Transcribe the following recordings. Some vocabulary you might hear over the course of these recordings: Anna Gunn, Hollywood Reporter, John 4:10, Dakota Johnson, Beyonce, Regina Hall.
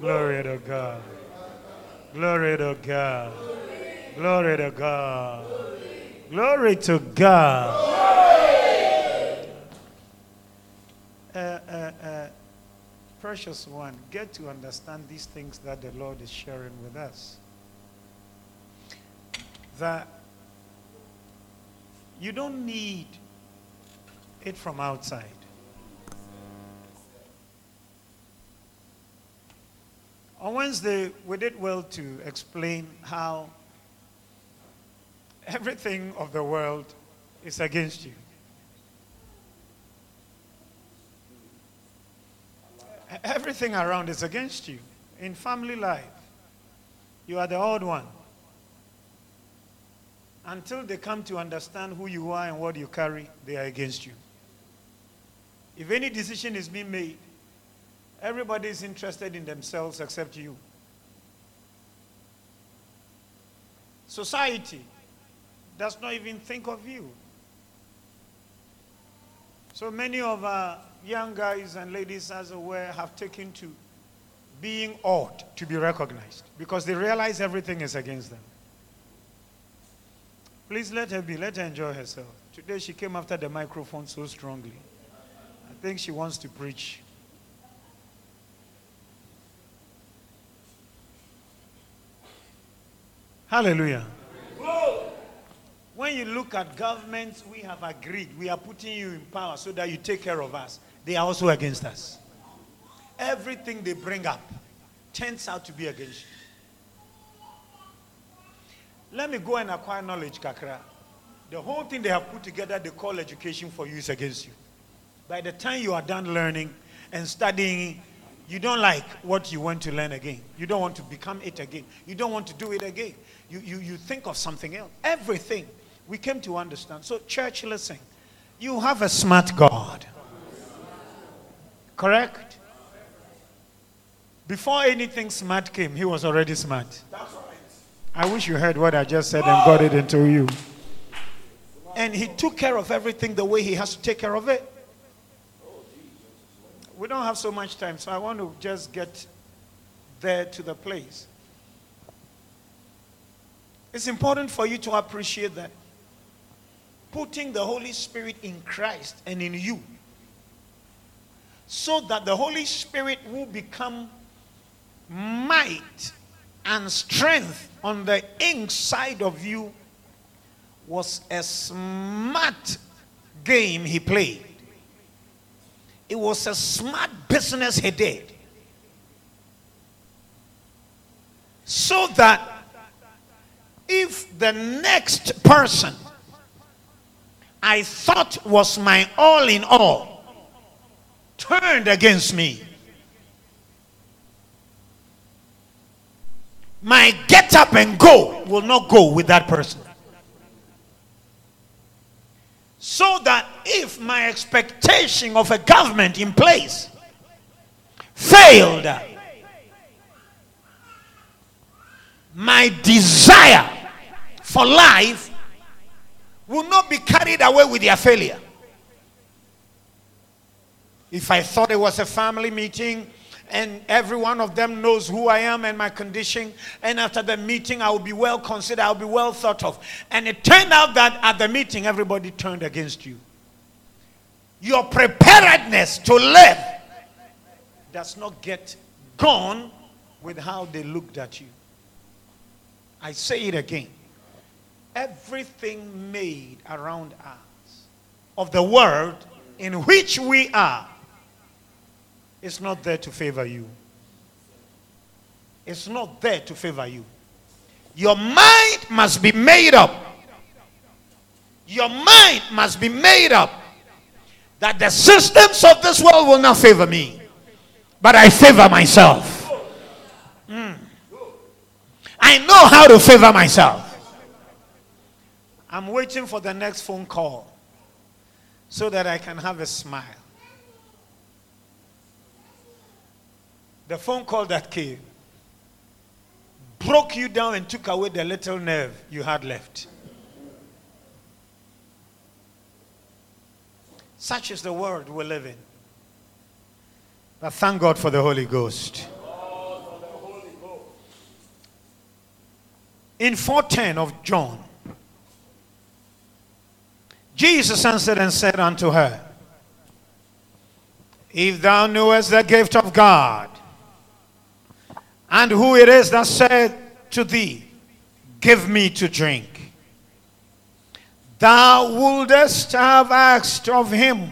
Glory to God. Glory to God. Glory to God. Glory to God. Precious one, get to understand these things that the Lord is sharing with us. That you don't need it from outside. On Wednesday, we did well to explain how everything of the world is against you. Everything around is against you. In family life, you are the odd one. Until they come to understand who you are and what you carry, they are against you. If any decision is being made, everybody is interested in themselves except you. Society does not even think of you. So many of our young guys and ladies, as it were, have taken to being odd to be recognized because they realize everything is against them. Please let her be. Let her enjoy herself. Today she came after the microphone so strongly. I think she wants to preach. Hallelujah. When you look at governments, we have agreed. We are putting you in power so that you take care of us. They are also against us. Everything they bring up turns out to be against you. Let me go and acquire knowledge, kakra. The whole thing they have put together, they call education for you, is against you. By the time you are done learning and studying, you don't like what you want to learn again. You don't want to become it again. You don't want to do it again. You think of something else. Everything we came to understand. So church, listen. You have a smart God. Correct? Before anything smart came, he was already smart. That's right. I wish you heard what I just said and got it into you. And he took care of everything the way he has to take care of it. We don't have so much time, so I want to just get there to the place. It's important for you to appreciate that putting the Holy Spirit in Christ and in you, so that the Holy Spirit will become might and strength on the inside of you, was a smart game he played. It was a smart business he did. So that if the next person I thought was my all in all turned against me, my get up and go will not go with that person. So that if my expectation of a government in place failed, my desire for life will not be carried away with their failure. If I thought it was a family meeting and every one of them knows who I am and my condition, and after the meeting I will be well considered, I will be well thought of, and it turned out that at the meeting everybody turned against you, your preparedness to live does not get gone with how they looked at you. I say it again. Everything made around us of the world in which we are, it's not there to favor you. It's not there to favor you. Your mind must be made up. Your mind must be made up that the systems of this world will not favor me, but I favor myself. I know how to favor myself. I'm waiting for the next phone call so that I can have a smile. The phone call that came broke you down and took away the little nerve you had left. Such is the world we live in. But thank God for the Holy Ghost. In 4:10 of John, Jesus answered and said unto her, if thou knewest the gift of God, and who it is that said to thee, give me to drink, thou wouldest have asked of him,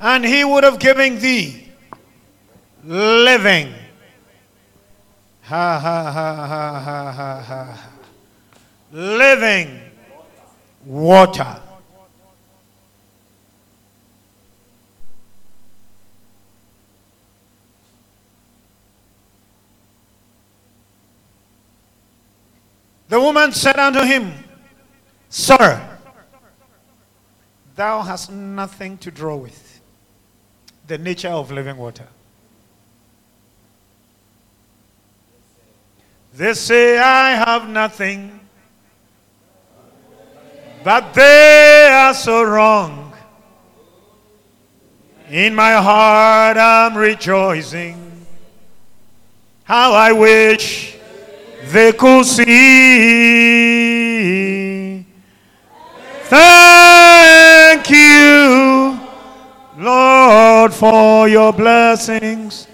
and he would have given thee living. Ha, ha, ha, ha, ha, ha, ha. Living water. The woman said unto him, Sir, thou hast nothing to draw with. The nature of living water. They say, I have nothing. But they are so wrong. In my heart I'm rejoicing. How I wish they could see. Thank you, Lord, for your blessings.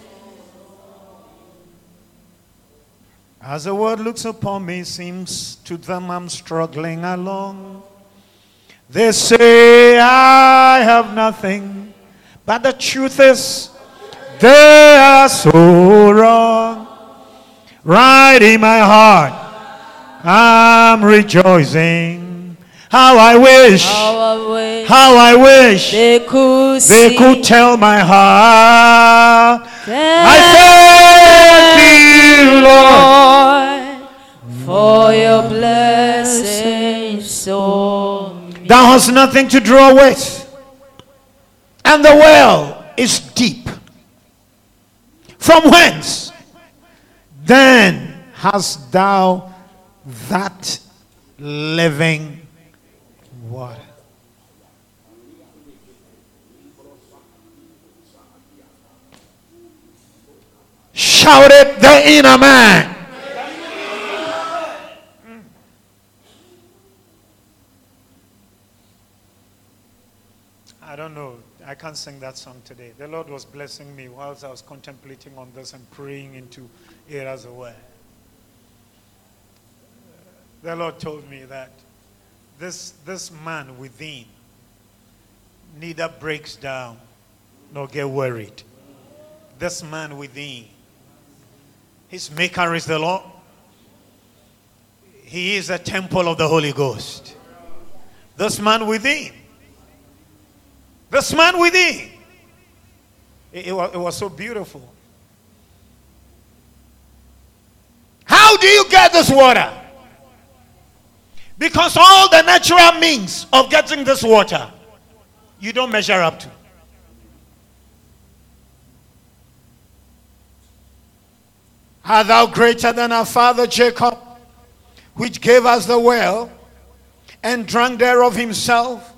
As the world looks upon me, seems to them I'm struggling along. They say I have nothing, but the truth is they are so wrong. Right in my heart I'm rejoicing. How I wish, how I wish they could tell my heart. I thank you, Lord, for your blessings. So thou hast nothing to draw with, and the well is deep. From whence then hast thou that living water? Shouted the inner man. I don't know. I can't sing that song today. The Lord was blessing me whilst I was contemplating on this and praying into it as a word. The Lord told me that this man within neither breaks down nor get worried. This man within, his maker is the Lord. He is a temple of the Holy Ghost. This man within. This man within. It was so beautiful. How do you get this water? Because all the natural means of getting this water, you don't measure up to. Art thou greater than our father Jacob, which gave us the well, and drank thereof himself,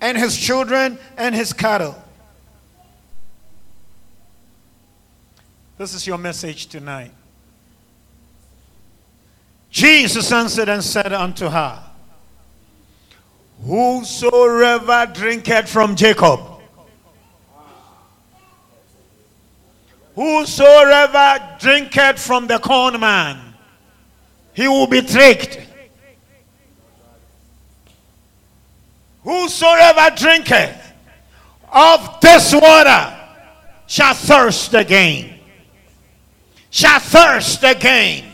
and his children, and his cattle? This is your message tonight. Jesus answered and said unto her, whosoever drinketh from Jacob, whosoever drinketh from the corn man, he will be tricked. Whosoever drinketh of this water shall thirst again. Shall thirst again.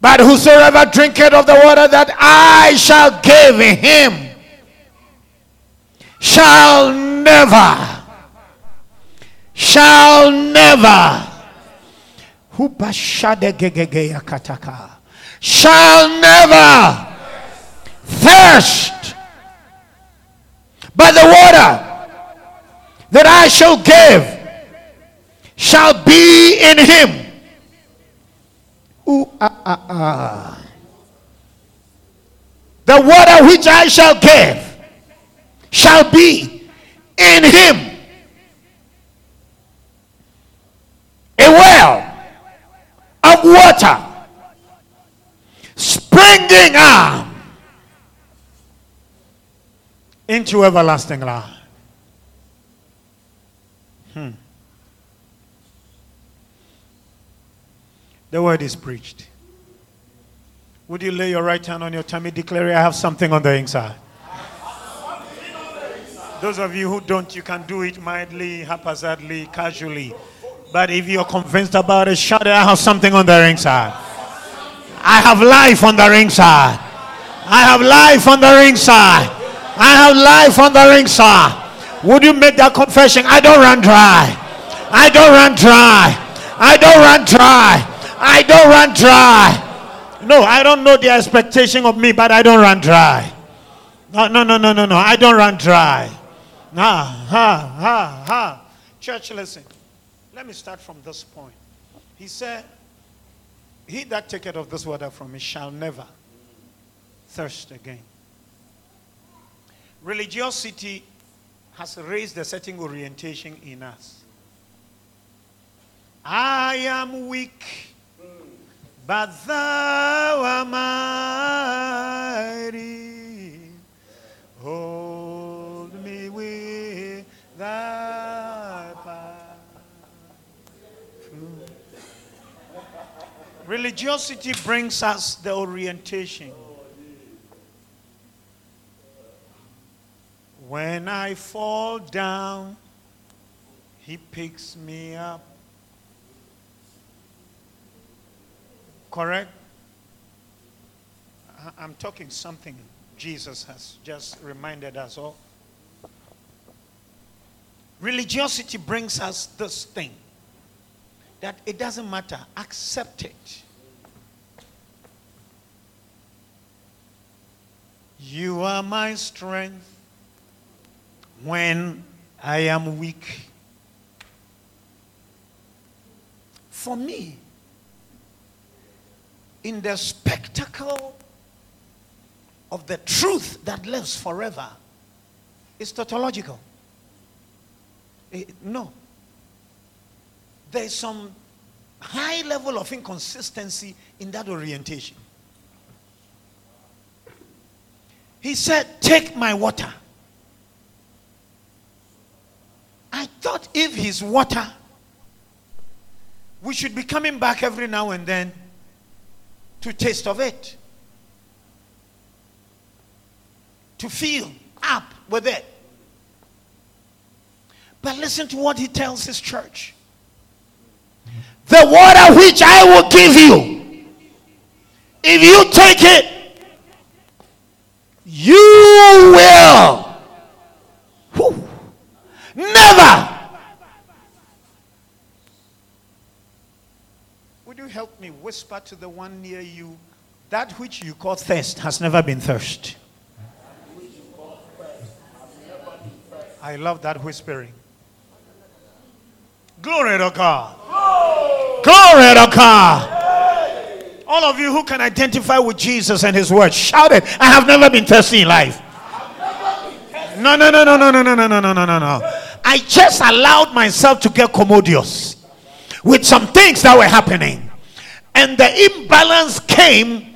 But whosoever drinketh of the water that I shall give him shall never. Shall never thirst, but the water that I shall give shall be in him. Ooh, The water which I shall give shall be in him. A well of water springing up into everlasting life. The word is preached. Would you lay your right hand on your tummy, declare, I have something on the inside. Those of you who don't, you can do it mildly, haphazardly, casually. But if you're convinced about it, shout it, I have something on the inside. I have life on the inside. I have life on the inside. I have life on the inside. Would you make that confession? I don't run dry. I don't run dry. I don't run dry. I don't run dry. No, I don't know the expectation of me, but I don't run dry. No. I don't run dry. Church, listen. Let me start from this point. He said, he that taketh of this water from me shall never thirst again. Religiosity has raised a certain orientation in us. I am weak, but thou art mighty. Hold me with thy power. Religiosity brings us the orientation. When I fall down, he picks me up. Correct? I'm talking something Jesus has just reminded us of. Religiosity brings us this thing that it doesn't matter. Accept it. You are my strength. When I am weak. For me, in the spectacle of the truth that lives forever, it's tautological. No. There's some high level of inconsistency in that orientation. He said, take my water. I thought if his water, we should be coming back every now and then to taste of it. To fill up with it. But listen to what he tells his church. The water which I will give you, if you take it, you will. Never. Would you help me whisper to the one near you, that which you call thirst has never been thirst. I love that whispering. Glory to God. Glory to God. All of you who can identify with Jesus and his word, shout it. I have never been thirsty in life. No. I just allowed myself to get commodious with some things that were happening. And the imbalance came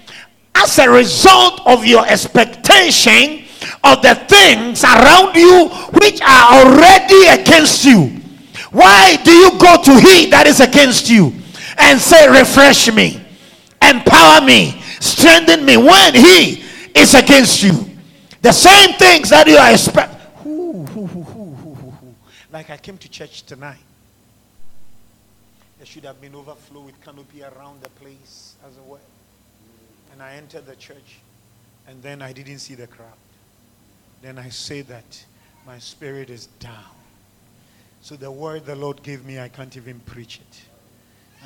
as a result of your expectation of the things around you which are already against you. Why do you go to he that is against you and say, refresh me, empower me, strengthen me, when he is against you? The same things that you are expecting. Like I came to church tonight. There should have been overflow with canopy around the place, as it were. And I entered the church, and then I didn't see the crowd. Then I say that my spirit is down. So the word the Lord gave me, I can't even preach it.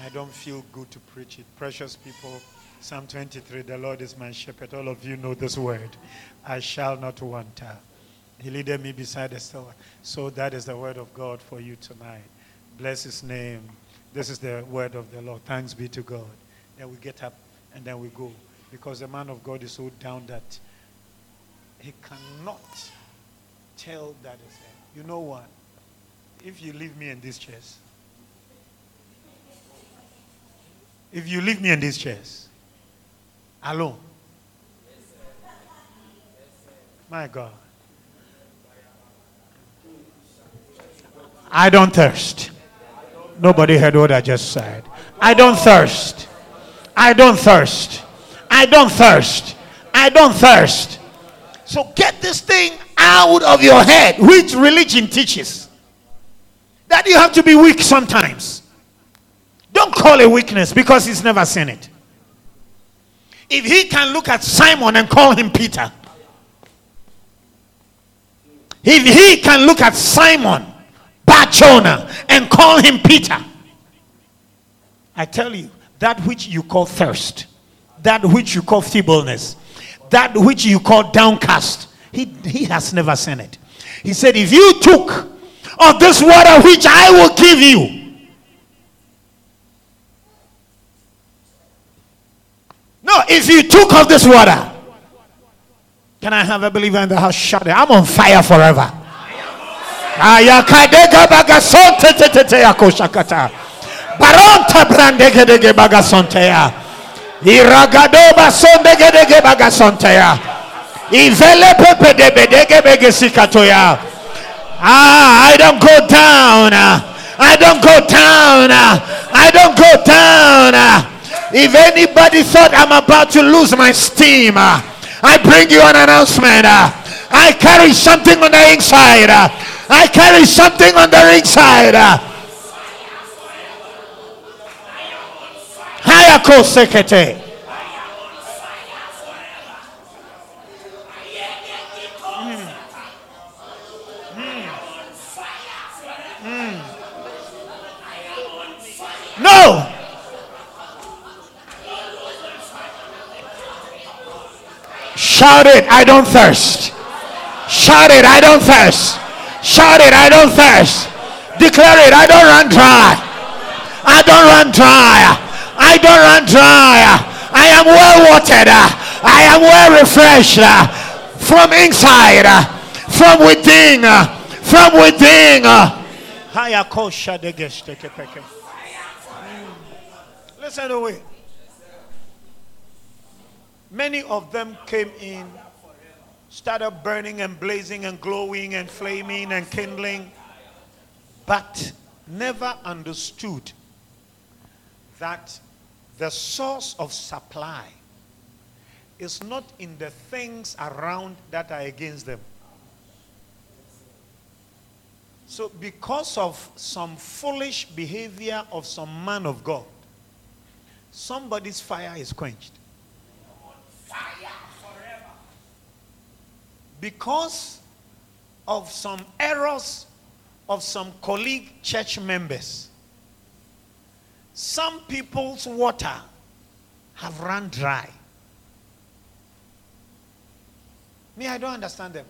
I don't feel good to preach it. Precious people, Psalm 23, the Lord is my shepherd. All of you know this word. I shall not wander. He leadeth me beside the still water. So that is the word of God for you tonight. Bless his name. This is the word of the Lord. Thanks be to God. Then we get up and then we go. Because the man of God is so down that he cannot tell that it's him. You know what? If you leave me in this chairs alone, My God. I don't thirst. Nobody heard what I just said. I don't thirst. I don't thirst. I don't thirst. I don't thirst. So get this thing out of your head, which religion teaches. That you have to be weak sometimes. Don't call it weakness because he's never seen it. If he can look at Simon and call him Peter. If he can look at Simon Jonah and call him Peter. I tell you, that which you call thirst, that which you call feebleness, that which you call downcast, he has never seen it. He said, if you took of this water which I will give you. No, if you took of this water. Can I have a believer in the house? Shout it. I'm on fire forever. I don't go down. I don't go down. I don't go down. If anybody thought I'm about to lose my steam, I bring you an announcement. I carry something on the inside. I carry something on the inside. Hayako sekete. No. Shout it, I don't thirst. Shout it, I don't thirst. Shout it, I don't thirst. Declare it, I don't run dry. I don't run dry. I don't run dry. I am well watered. I am well refreshed. From inside. From within. From within. Listen to it. Many of them came in, started burning and blazing and glowing and flaming and kindling, but never understood that the source of supply is not in the things around that are against them. So because of some foolish behavior of some man of God, somebody's fire is quenched. Because of some errors of some colleague church members, some people's water have run dry. Me, I don't understand them.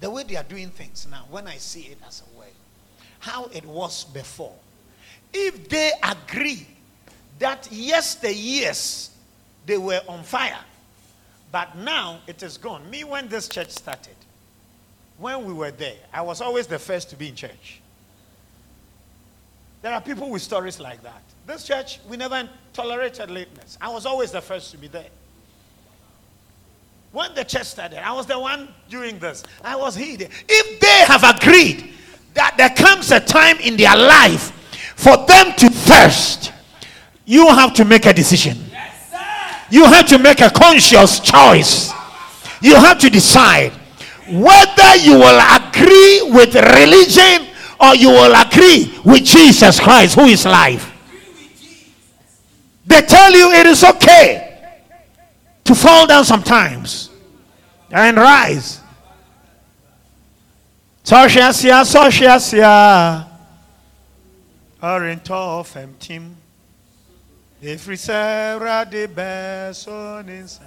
The way they are doing things now, when I see it as a way, how it was before. If they agree that yesteryears they were on fire, but now it is gone. Me, when this church started, when we were there, I was always the first to be in church. There are people with stories like that. This church, we never tolerated lateness. I was always the first to be there. When the church started, I was the one doing this. I was here. If they have agreed that there comes a time in their life for them to thirst, you have to make a decision. You have to make a conscious choice. You have to decide whether you will agree with religion or you will agree with Jesus Christ, who is life. They tell you it is okay to fall down sometimes and rise. If we serve the best on inside,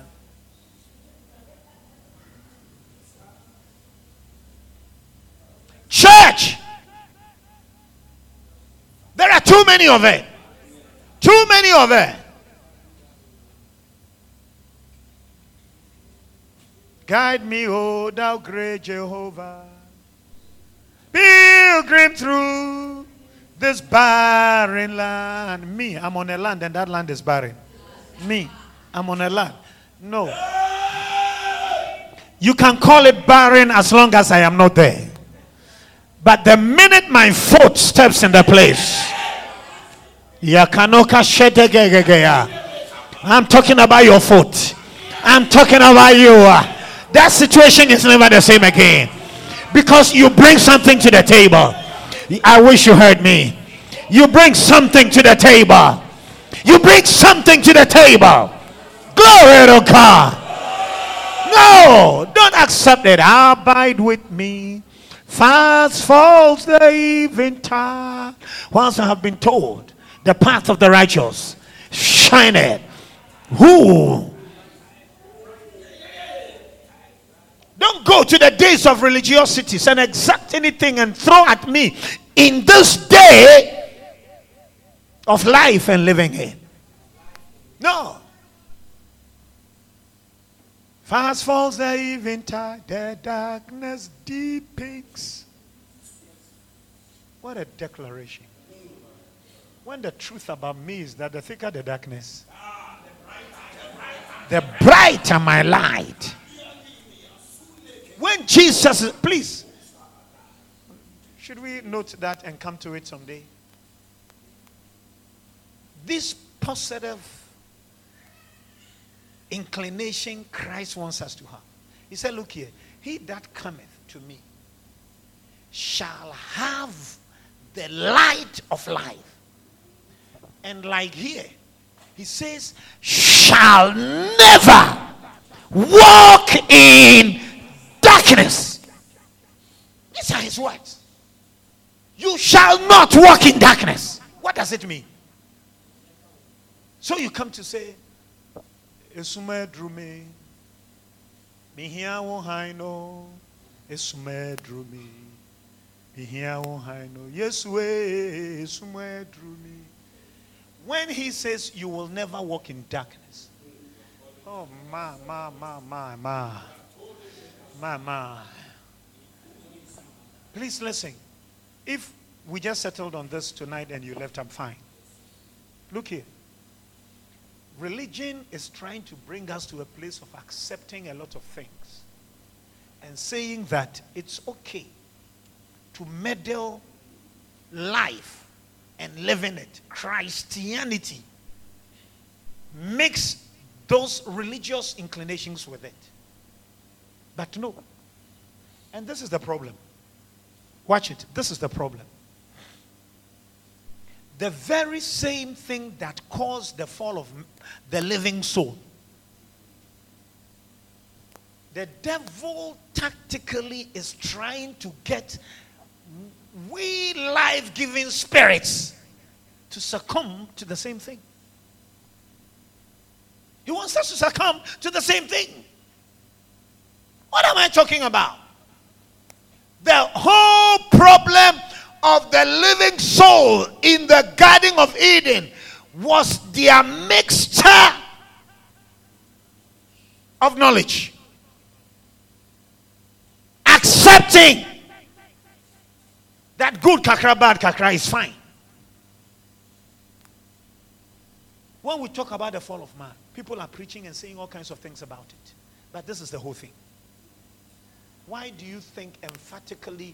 church, there are too many of it. Too many of it. Guide me, O thou great Jehovah, pilgrim through this barren land. Me, I'm on a land and that land is barren. Me, I'm on a land. No. You can call it barren as long as I am not there. But the minute my foot steps in the place, I'm talking about your foot. I'm talking about you. That situation is never the same again. Because you bring something to the table. I wish you heard me. You bring something to the table. You bring something to the table. Glory to God. No, don't accept it. Abide with me. Fast falls the eventide. Once I have been told, the path of the righteous shineth. Who? Don't go to the days of religiosities and exact anything and throw at me in this day of life and living in. No. Fast falls the eventide, the darkness deepens. What a declaration. When the truth about me is that the thicker the darkness, the brighter my light. When Jesus, please, should we note that and come to it someday? This positive inclination Christ wants us to have. He said, look here, he that cometh to me shall have the light of life. And like here, he says, shall never walk in darkness. These are his words. You shall not walk in darkness. What does it mean? So you come to say, Esume drew me. Me here won't I know. Esume drew me. Me here won't I know. Yes, way. Esume drew me. When he says you will never walk in darkness. Oh, my. Please listen. If we just settled on this tonight and you left, I'm fine. Look here. Religion is trying to bring us to a place of accepting a lot of things and saying that it's okay to meddle life and live in it. Christianity makes those religious inclinations with it. But no. And this is the problem. Watch it. This is the problem. The very same thing that caused the fall of the living soul. The devil tactically is trying to get we life-giving spirits to succumb to the same thing. He wants us to succumb to the same thing. What am I talking about? The whole problem of the living soul in the Garden of Eden was their mixture of knowledge. Accepting that good kakra, bad kakra is fine. When we talk about the fall of man, people are preaching and saying all kinds of things about it. But this is the whole thing. Why do you think emphatically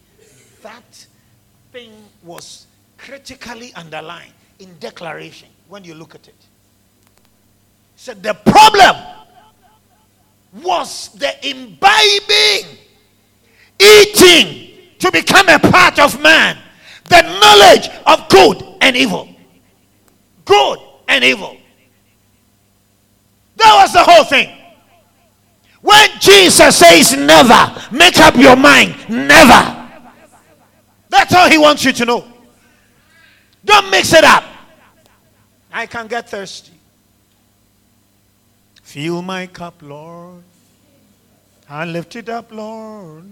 that thing was critically underlined in declaration when you look at it? So the problem was the imbibing, eating to become a part of man, the knowledge of good and evil. Good and evil. That was the whole thing. When Jesus says never, make up your mind, never. That's all he wants you to know. Don't mix it up. I can get thirsty. Fill my cup, Lord. I lift it up, Lord.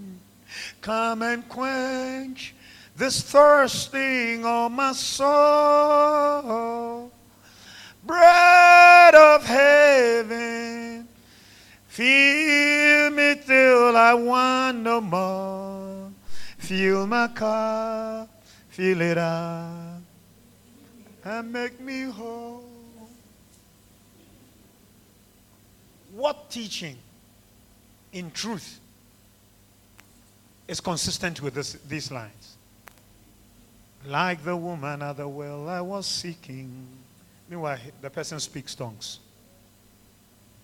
Come and quench this thirsting of my soul. Bread of heaven. Fill me till I want no more. Fill my cup, fill it up, and make me whole. What teaching, in truth, is consistent with these lines. Like the woman at the well I was seeking. Meanwhile, the person speaks tongues.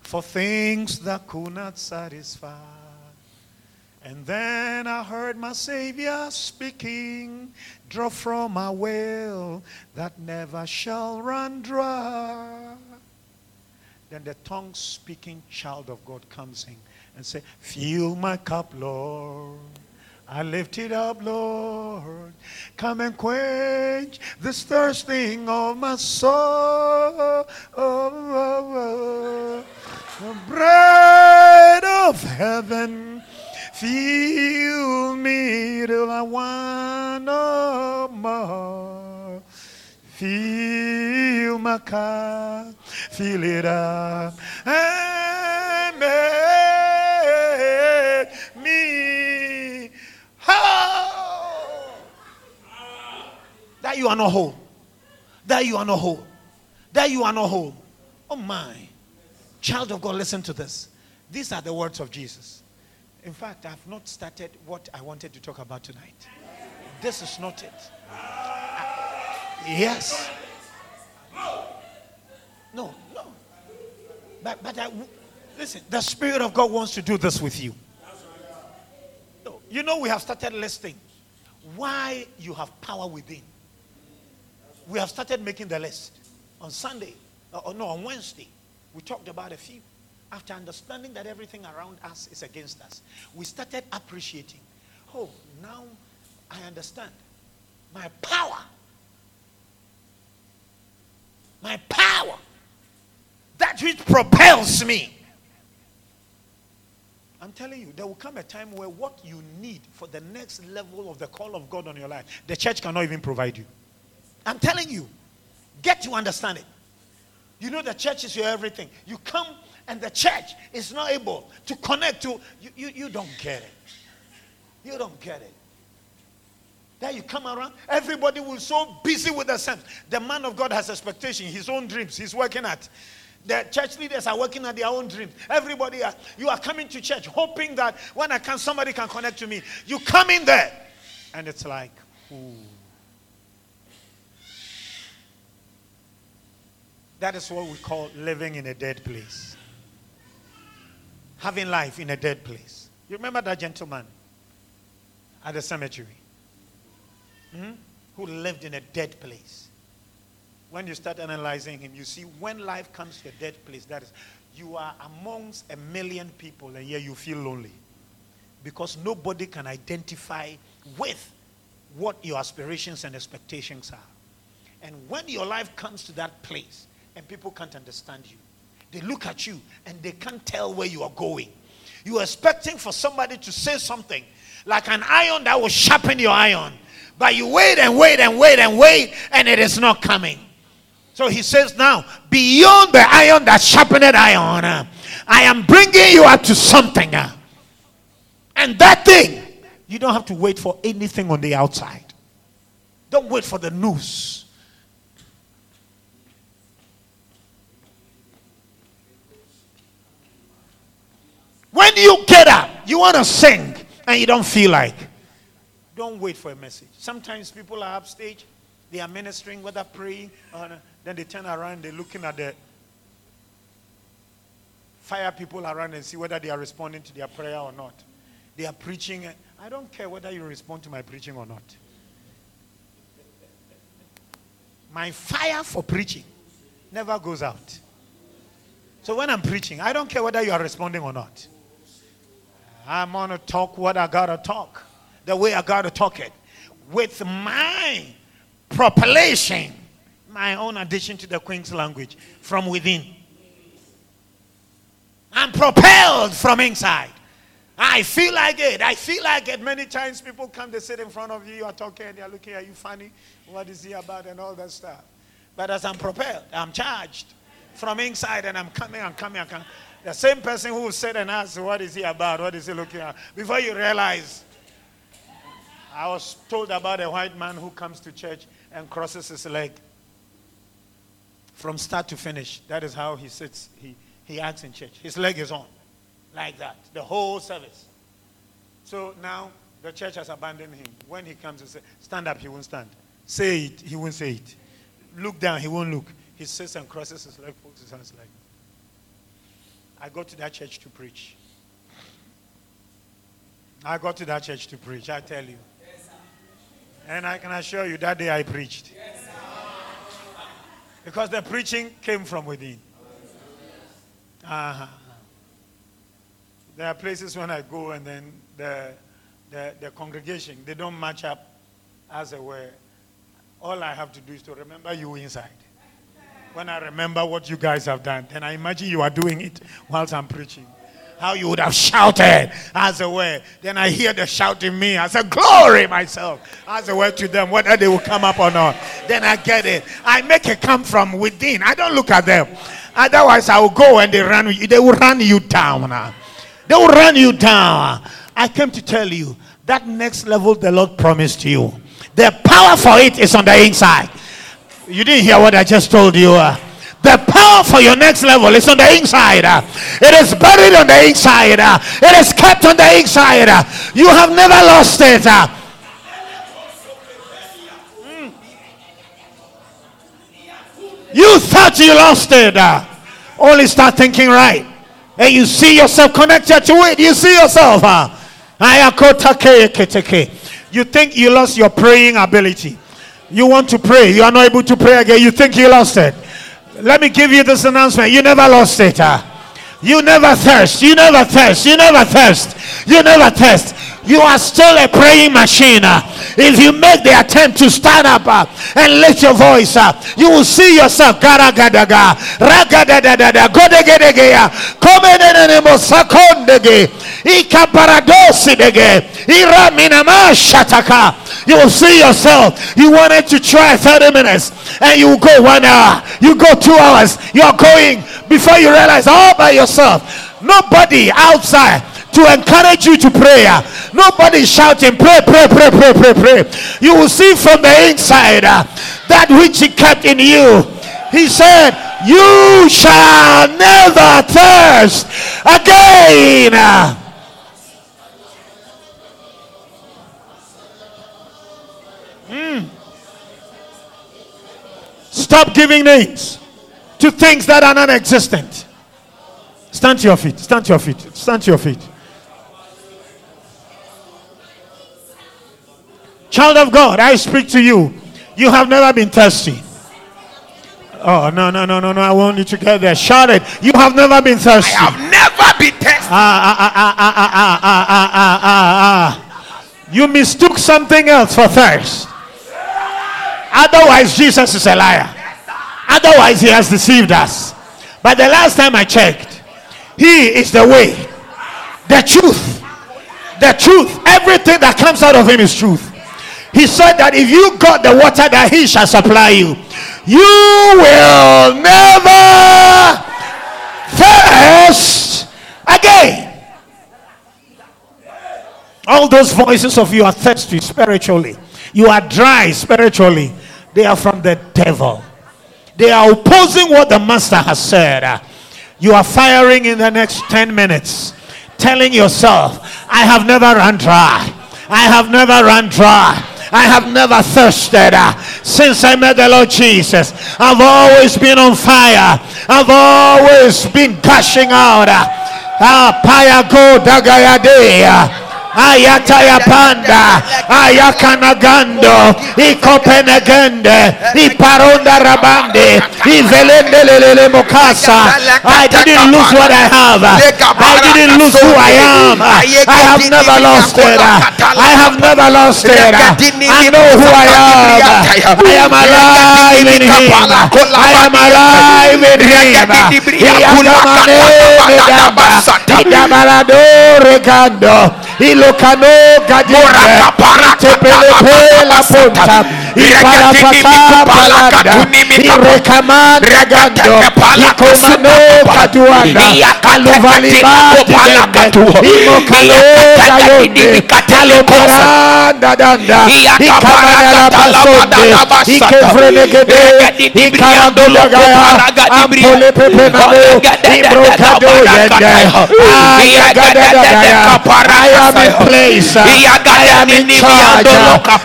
For things that could not satisfy. And then I heard my Savior speaking, draw from a well that never shall run dry. Then the tongue-speaking child of God comes in and says, fill my cup, Lord. I lift it up, Lord. Come and quench this thirsting of my soul. The bread of heaven, fill me till I want no more. Fill my cup, fill it up, and make me whole. That you are not whole. That you are not whole. That you are not whole. Oh my. Child of God, listen to this. These are the words of Jesus. In fact, I've not started what I wanted to talk about tonight. This is not it. Yes. No. But listen, the Spirit of God wants to do this with you. No, you know we have started listing why you have power within. We have started making the list on Sunday. On Wednesday. We talked about a few. After understanding that everything around us is against us, we started appreciating. Oh, now I understand. My power. My power. That which propels me. I'm telling you, there will come a time where what you need for the next level of the call of God on your life, the church cannot even provide you. I'm telling you, get to understand it. You know the church is your everything. You come and the church is not able to connect to you don't get it. You don't get it. Then you come around, everybody was so busy with the sense. The man of God has expectation, his own dreams, he's working at. The church leaders are working at their own dreams. Everybody, you are coming to church hoping that when I can, somebody can connect to me. You come in there and it's like, ooh. That is what we call living in a dead place. Having life in a dead place. You remember that gentleman at the cemetery? Who lived in a dead place. When you start analyzing him, you see when life comes to a dead place, that is, you are amongst a million people and yet you feel lonely. Because nobody can identify with what your aspirations and expectations are. And when your life comes to that place, and people can't understand you. They look at you and they can't tell where you are going. You are expecting for somebody to say something like an iron that will sharpen your iron. But you wait and it is not coming. So he says now, beyond the iron that sharpened iron, I am bringing you up to something. And that thing, you don't have to wait for anything on the outside. Don't wait for the news. When you get up, you want to sing and you don't feel like. Don't wait for a message. Sometimes people are upstage, they are ministering, whether praying, or then they turn around, they're looking at the fire people around and see whether they are responding to their prayer or not. They are preaching. I don't care whether you respond to my preaching or not. My fire for preaching never goes out. So when I'm preaching, I don't care whether you are responding or not. I'm going to talk what I got to talk. The way I got to talk it. With my propulsion. My own addition to the Queen's language. From within. I'm propelled from inside. I feel like it. I feel like it. Many times people come, they sit in front of you. You are talking, they are looking at you funny. What is he about and all that stuff. But as I'm propelled, I'm charged. From inside and I'm coming. The same person who said and asked, what is he about? What is he looking at? Before you realize, I was told about a white man who comes to church and crosses his leg from start to finish. That is how he sits. He acts in church. His leg is on like that. The whole service. So now The church has abandoned him. When he comes and says, stand up, he won't stand. Say it, he won't say it. Look down, he won't look. He sits and crosses his legs, puts his hands like that. I got to that church to preach, I tell you. Yes, sir. And I can assure you that day I preached. Yes, sir. Because the preaching came from within. Uh-huh. There are places when I go and then the congregation, they don't match up, as it were. All I have to do is to remember you inside. When I remember what you guys have done, then I imagine you are doing it whilst I'm preaching. How you would have shouted, as it were. Then I hear the shout in me. I said, glory myself, as it were, to them, whether they will come up or not. Then I get it. I make it come from within. I don't look at them. Otherwise, I will go and they will run you down. They will run you down. I came to tell you, that next level the Lord promised you, the power for it is on the inside. You didn't hear what I just told you. The power for your next level is on the inside. It is buried on the inside. It is kept on the inside. You have never lost it. You thought you lost it. Only start thinking right. And you see yourself connected to it. You see yourself. You think you lost your praying ability. You want to pray. You are not able to pray again. You think you lost it. Let me give you this announcement. You never lost it. You never thirst. You never thirst. You never thirst. You never thirst. You are still a praying machine. If you make the attempt to stand up and lift your voice, you will see yourself. You will see yourself. You wanted to try 30 minutes and you will go 1 hour. You go 2 hours. You are going before you realize all by yourself. Nobody outside to encourage you to prayer. Nobody shouting, pray, pray, pray, pray, pray, pray. You will see from the inside that which he kept in you. He said, you shall never thirst again. Stop giving names to things that are non-existent. Stand to your feet. Stand to your feet. Stand to your feet. Child of God, I speak to you. You have never been thirsty. Oh, no. I want you to get there. Shout it. You have never been thirsty. I have never been thirsty. You mistook something else for thirst. Otherwise, Jesus is a liar. Otherwise, he has deceived us. But the last time I checked, he is the way, the truth. The truth. Everything that comes out of him is truth. He said that if you got the water that he shall supply you, you will never thirst again. All those voices of you are thirsty spiritually. You are dry spiritually. They are from the devil. They are opposing what the master has said. You are firing in the next 10 minutes, telling yourself, I have never run dry. I have never run dry. I have never thirsted since I met the Lord Jesus. I've always been on fire. I've always been gushing out. Payago dagayade. Ayataya panda, ayakanagando, ikopenegende, iparonda rabande, ivelendelele mokasa. I didn't lose what I have. I didn't lose who I am. I have never lost it. I have never lost it. I know who I am. I am alive in him. I am alive in him. He Locano Gadora Parate Pele Pela Punta, Iparapata Palada,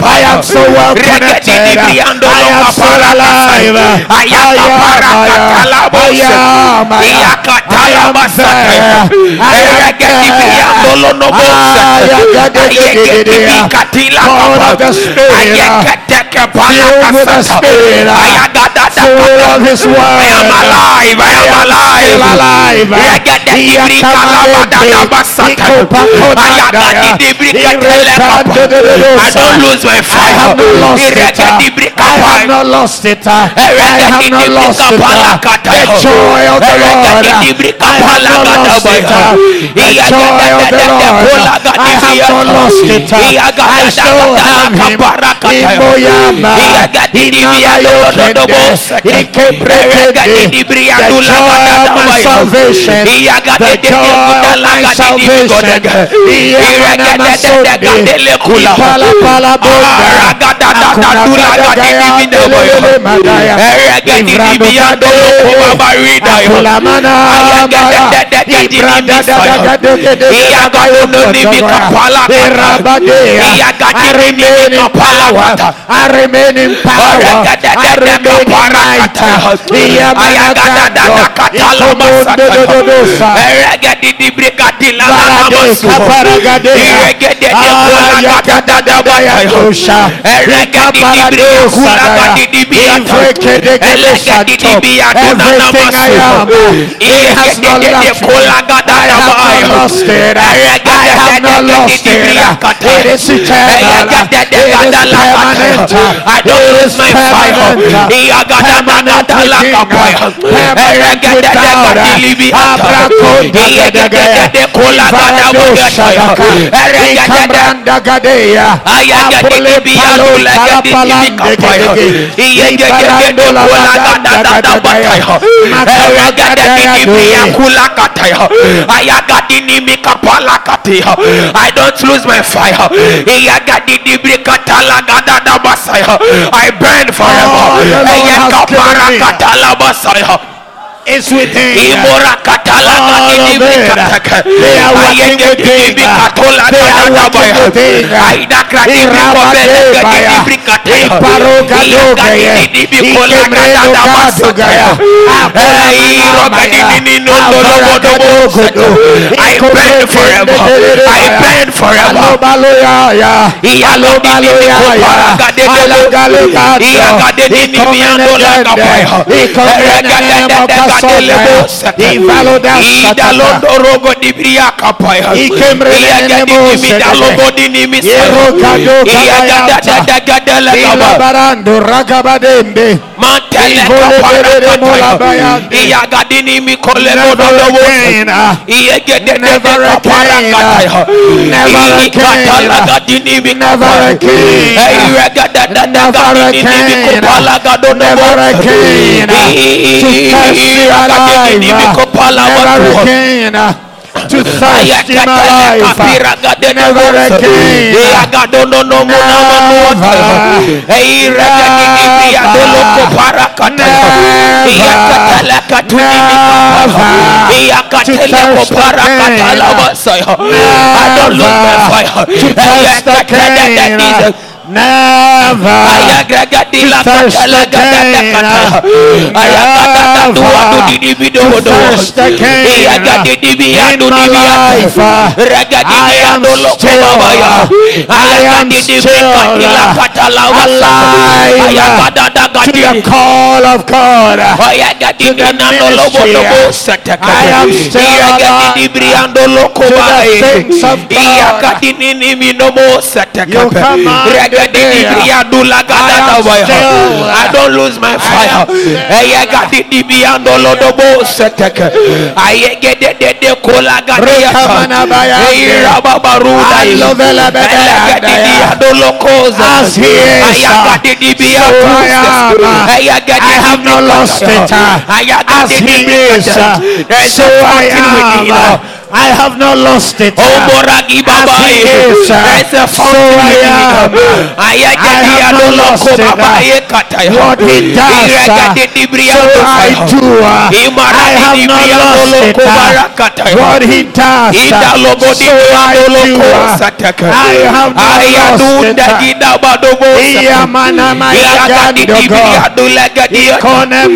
I am so well connected. I have not lost it. The joy of the Lord. I have not lost it. I still have him. The joy of my salvation. The joy of my salvation. Everything I have not lost it. It is eternal. I don't lose my fire. I burn forever. It's within. I burn forever. Never again. To thirst in my life, never again. I don't lose my fire. I love the Lord. As He is, so I am. I have not lost it. As He is, so I am. I have not lost it. I have not lost it. What He does, so I do. I have not lost it. What He does, so I do. I have not lost it. I got the on the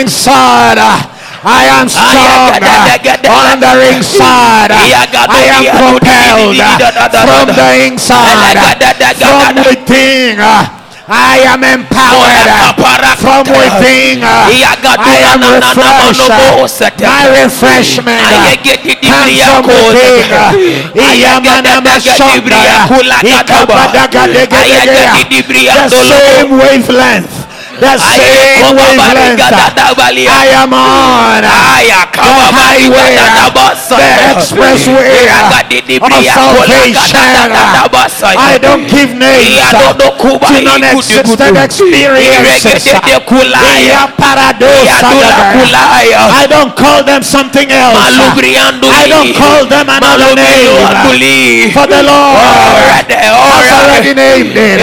inside. I am strong on the inside. I am propelled from the inside. From within, I am empowered. From within, I am refreshed. My refreshment comes from within. The same wavelength. The same wavelength I am on, the highway, the expressway of salvation. I don't give names to non-existent experiences. I don't call them something else. I don't call them another name. For the Lord has already named it.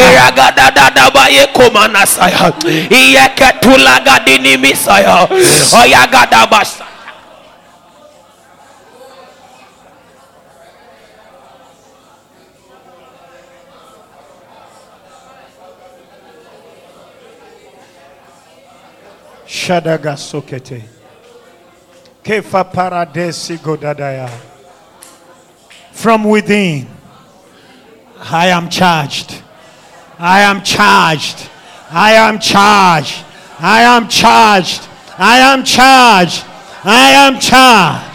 Shadaga sokete kefa paradesi godadaya. From within, I am charged. I am charged. I am charged. I am charged. I am charged. I am charged.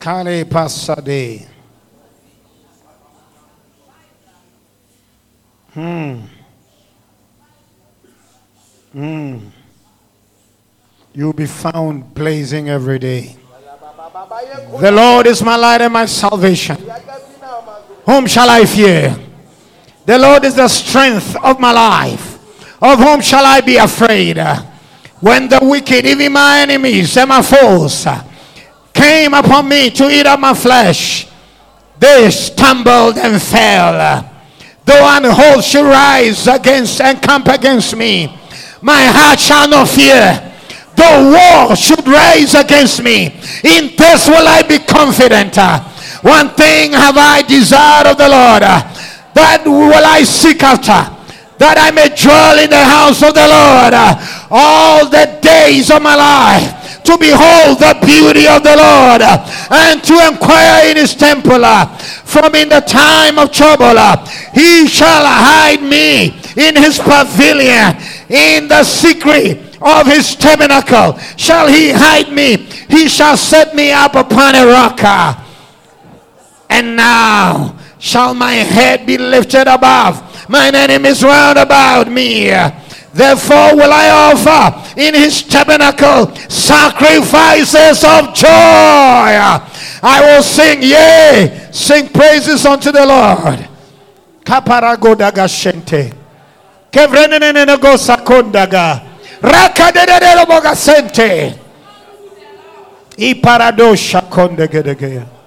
Kale Pasade. You'll be found blazing every day. The Lord is my light and my salvation. Whom shall I fear? The Lord is the strength of my life. Of whom shall I be afraid? When the wicked, even my enemies and my foes, came upon me to eat up my flesh, they stumbled and fell. Though an host should rise against and camp against me, my heart shall not fear. Though war should rise against me, in this will I be confident. One thing have I desired of the Lord, that will I seek after, that I may dwell in the house of the Lord all the days of my life, to behold the beauty of the Lord, and to inquire in His temple. From in the time of trouble, He shall hide me in His pavilion. In the secret of His tabernacle shall He hide me. He shall set me up upon a rock. And now shall my head be lifted above mine enemies round about me. Therefore will I offer in His tabernacle sacrifices of joy. I will sing, yea, sing praises unto the Lord. Kaparagodagashente Kevrenenenenogosakondaga Raka de Bogasente. I paradosha conde gedegea.